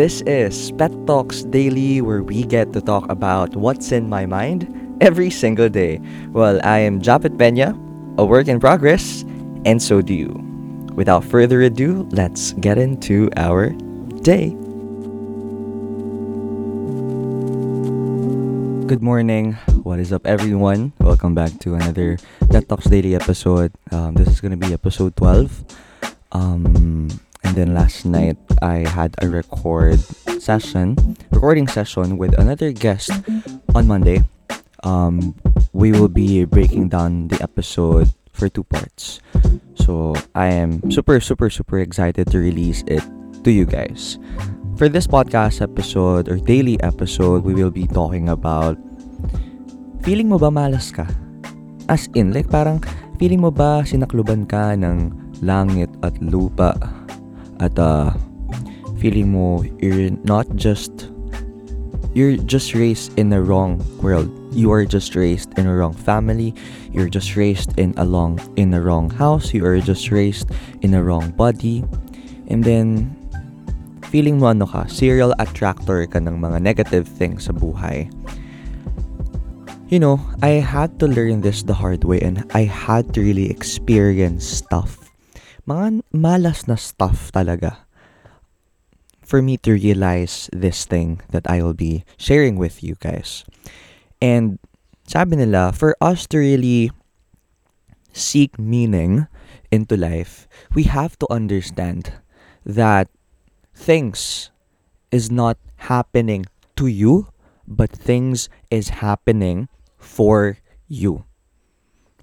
This is Pet Talks Daily, where we get to talk about what's in my mind every single day. Well, I am Japheth Pena, a work in progress, and so do you. Without further ado, let's get into our day. Good morning. What is up, everyone? Welcome back to another Pet Talks Daily episode. This is going to be episode 12. And then last night, I had a recording session with another guest on Monday. We will be breaking down the episode for two parts. So I am super excited to release it to you guys. For this podcast episode or daily episode, we will be talking about feeling mo ba malas ka? As in, like parang feeling mo ba sinakluban ka ng langit at lupa? At feeling mo you're just raised in the wrong world. You are just raised in a wrong family. You're just raised in the wrong house. You are just raised in a wrong body. And then feeling mo serial attractor ka ng mga negative things sa buhay. You know, I had to learn this the hard way, and I had to really experience stuff. Mga malas na stuff talaga. For me to realize this thing that I will be sharing with you guys. And sabi nila, for us to really seek meaning into life, we have to understand that things is not happening to you, but things is happening for you.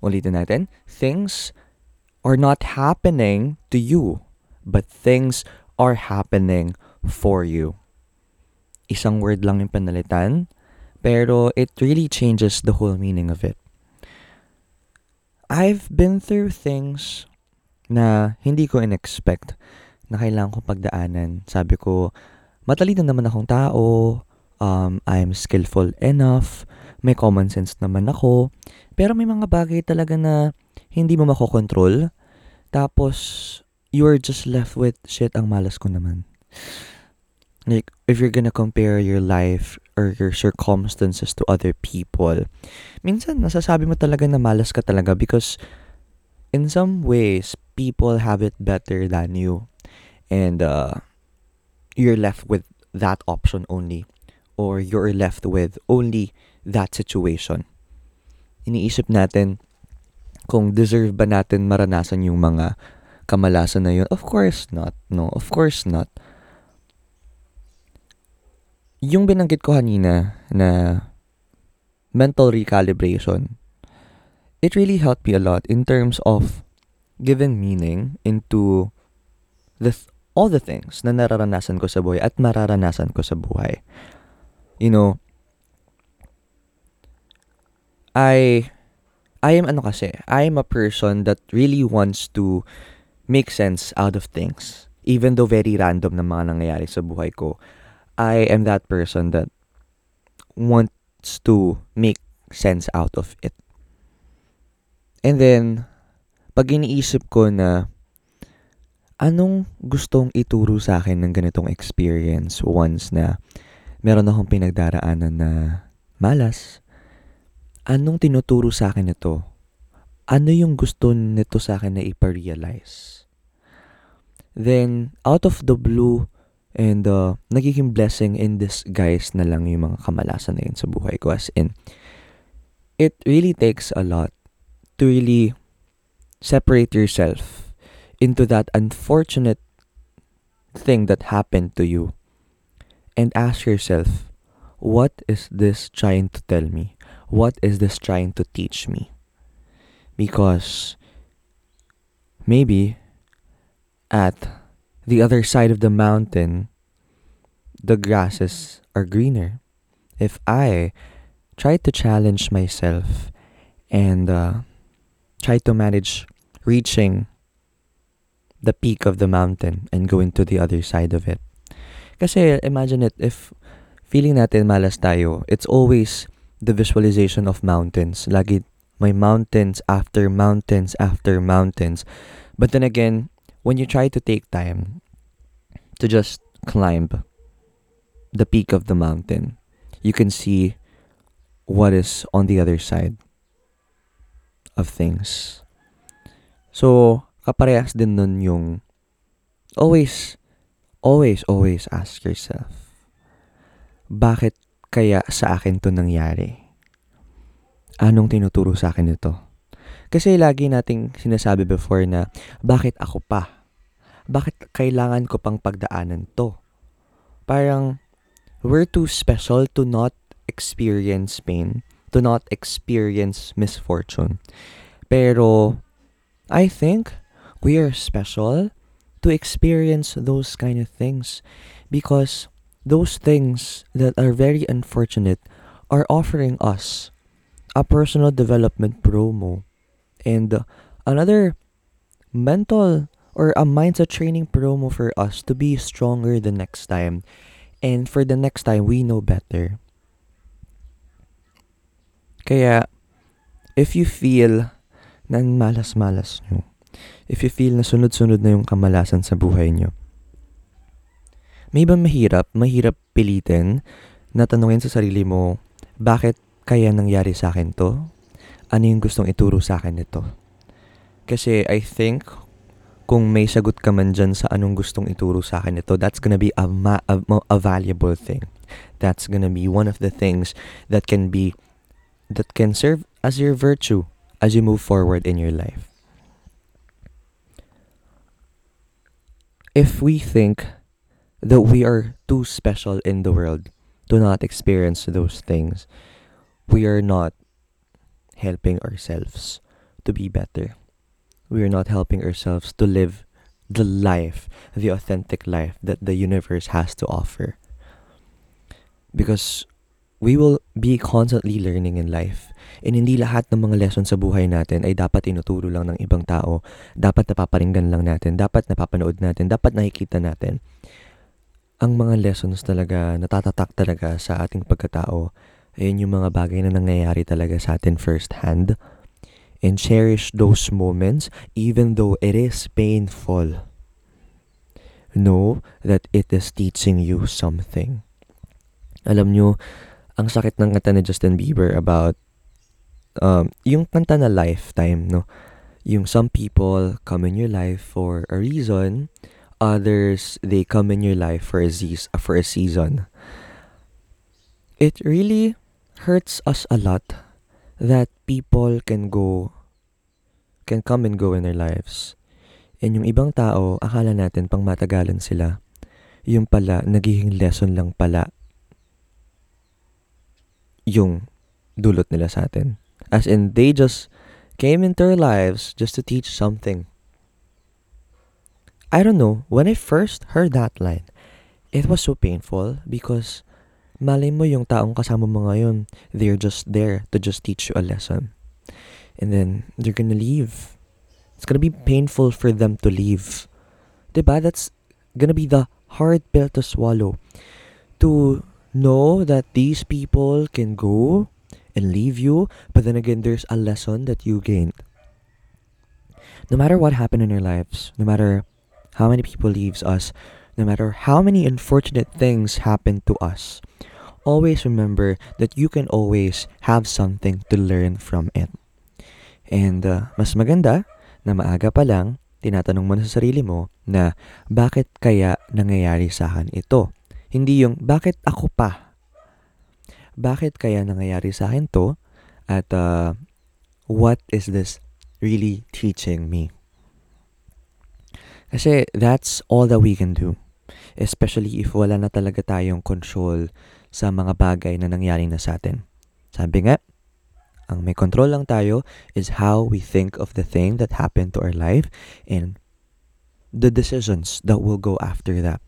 Ulitin natin, things are not happening to you, but things are happening for you. Isang word lang yung panalitan, pero it really changes the whole meaning of it. I've been through things na hindi ko in-expect, na kailangan ko pagdaanan. Sabi ko, matalino naman akong tao, I'm skillful enough, may common sense naman ako, pero may mga bagay talaga na hindi mo makokontrol, tapos you are just left with, shit, ang malas ko naman. Like, if you're gonna compare your life or your circumstances to other people, minsan, nasasabi mo talaga na malas ka talaga because in some ways, people have it better than you. And you're left with that option only. Or you're left with only that situation. Iniisip natin kung deserve ba natin maranasan yung mga kamalasan na yun. Of course not. No, of course not. Yung binanggit ko kanina na mental recalibration, it really helped me a lot in terms of giving meaning into all the things na nararanasan ko sa buhay at mararanasan ko sa buhay. You know, I am a person that really wants to make sense out of things, even though very random na mga nangyayari sa buhay ko. I am that person that wants to make sense out of it. And then, pag iniisip ko na, anong gustong ituro sa akin ng ganitong experience once na meron akong pinagdaraanan na malas? Anong tinuturo sa akin nito? Ano yung gusto nito sa akin na iparealize? Then, out of the blue, and nagiging blessing in disguise na lang yung mga kamalasan na yun sa buhay ko. As in, it really takes a lot to really separate yourself into that unfortunate thing that happened to you. And ask yourself, what is this trying to tell me? What is this trying to teach me? Because maybe at the other side of the mountain, the grasses are greener. If I try to challenge myself and try to manage reaching the peak of the mountain and going to the other side of it. Kasi imagine it, if feeling natin malas tayo, it's always the visualization of mountains. Lagi may mountains after mountains after mountains. But then again, when you try to take time to just climb the peak of the mountain, you can see what is on the other side of things. So, kaparehas din nun yung always ask yourself, bakit kaya sa akin to nangyari? Anong tinuturo sa akin ito? Kasi lagi nating sinasabi before na, bakit ako pa? Bakit kailangan ko pang pagdaanan to? Parang, we're too special to not experience pain, to not experience misfortune. Pero, I think we are special to experience those kind of things because those things that are very unfortunate are offering us a personal development promo, and another mental or a mindset training promo for us to be stronger the next time. And for the next time, we know better. Kaya, if you feel na malas-malas nyo, if you feel na sunod-sunod na yung kamalasan sa buhay nyo, may ba mahirap pilitin na tanungin sa sarili mo, bakit kaya nangyari sa akin to? Ano yung gustong ituro sa akin nito? Kasi I think, kung may sagot ka man dyan sa anong gustong ituro sa akin nito, that's gonna be a valuable thing. That's gonna be one of the things that can serve as your virtue as you move forward in your life. If we think that we are too special in the world to not experience those things, we are not helping ourselves to be better. We are not helping ourselves to live the life, the authentic life that the universe has to offer. Because we will be constantly learning in life. And hindi lahat ng mga lesson sa buhay natin ay dapat inuturo lang ng ibang tao. Dapat napaparinggan lang natin. Dapat napapanood natin. Dapat nakikita natin. Ang mga lessons talaga, natatatak talaga sa ating pagkatao. Ayan yung mga bagay na nangyayari talaga sa atin first hand. And cherish those moments even though it is painful. Know that it is teaching you something. Alam nyo, ang sakit ng kanta ni Justin Bieber about yung kanta na Lifetime, no? Yung some people come in your life for a reason, others, they come in your life for a season. It really hurts us a lot that people can come and go in their lives. And yung ibang tao, akala natin pang matagalan sila. Yung pala, nagiging lesson lang pala yung dulot nila sa atin. As in, they just came into our lives just to teach something. I don't know, when I first heard that line, it was so painful because malay mo yung taong kasama mo ngayon, they're just there to just teach you a lesson. And then, they're gonna leave. It's gonna be painful for them to leave. Diba? That's gonna be the hard pill to swallow. To know that these people can go and leave you, but then again, there's a lesson that you gained. No matter what happened in your lives, no matter how many people leaves us, no matter how many unfortunate things happen to us, always remember that you can always have something to learn from it. And mas maganda na maaga pa lang, tinatanong mo na sa sarili mo na bakit kaya nangyayari sa akin ito? Hindi yung bakit ako pa? Bakit kaya nangyayari sa akin to? At what is this really teaching me? Kasi that's all that we can do. Especially if wala na talaga tayong control sa mga bagay na nangyari na sa atin. Sabi nga, ang may control lang tayo is how we think of the thing that happened to our life and the decisions that will go after that.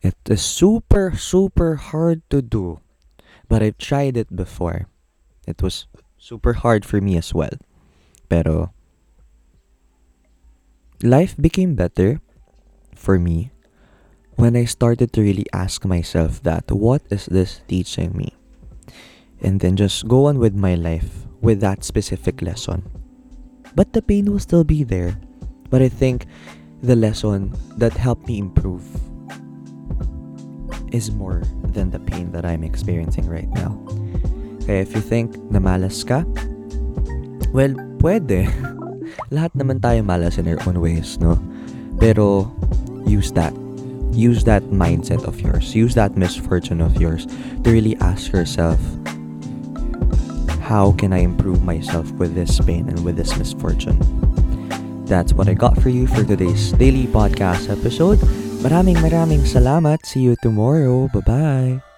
It is super, super hard to do. But I've tried it before. It was super hard for me as well. Pero, life became better for me when I started to really ask myself that, what is this teaching me? And then just go on with my life with that specific lesson. But the pain will still be there. But I think the lesson that helped me improve is more than the pain that I'm experiencing right now. Kaya if you think na malas ka, well, pwede. Lahat naman tayo malas in our own ways, no? Pero use that. Use that mindset of yours. Use that misfortune of yours to really ask yourself, how can I improve myself with this pain and with this misfortune? That's what I got for you for today's daily podcast episode. Maraming salamat. See you tomorrow. Bye-bye.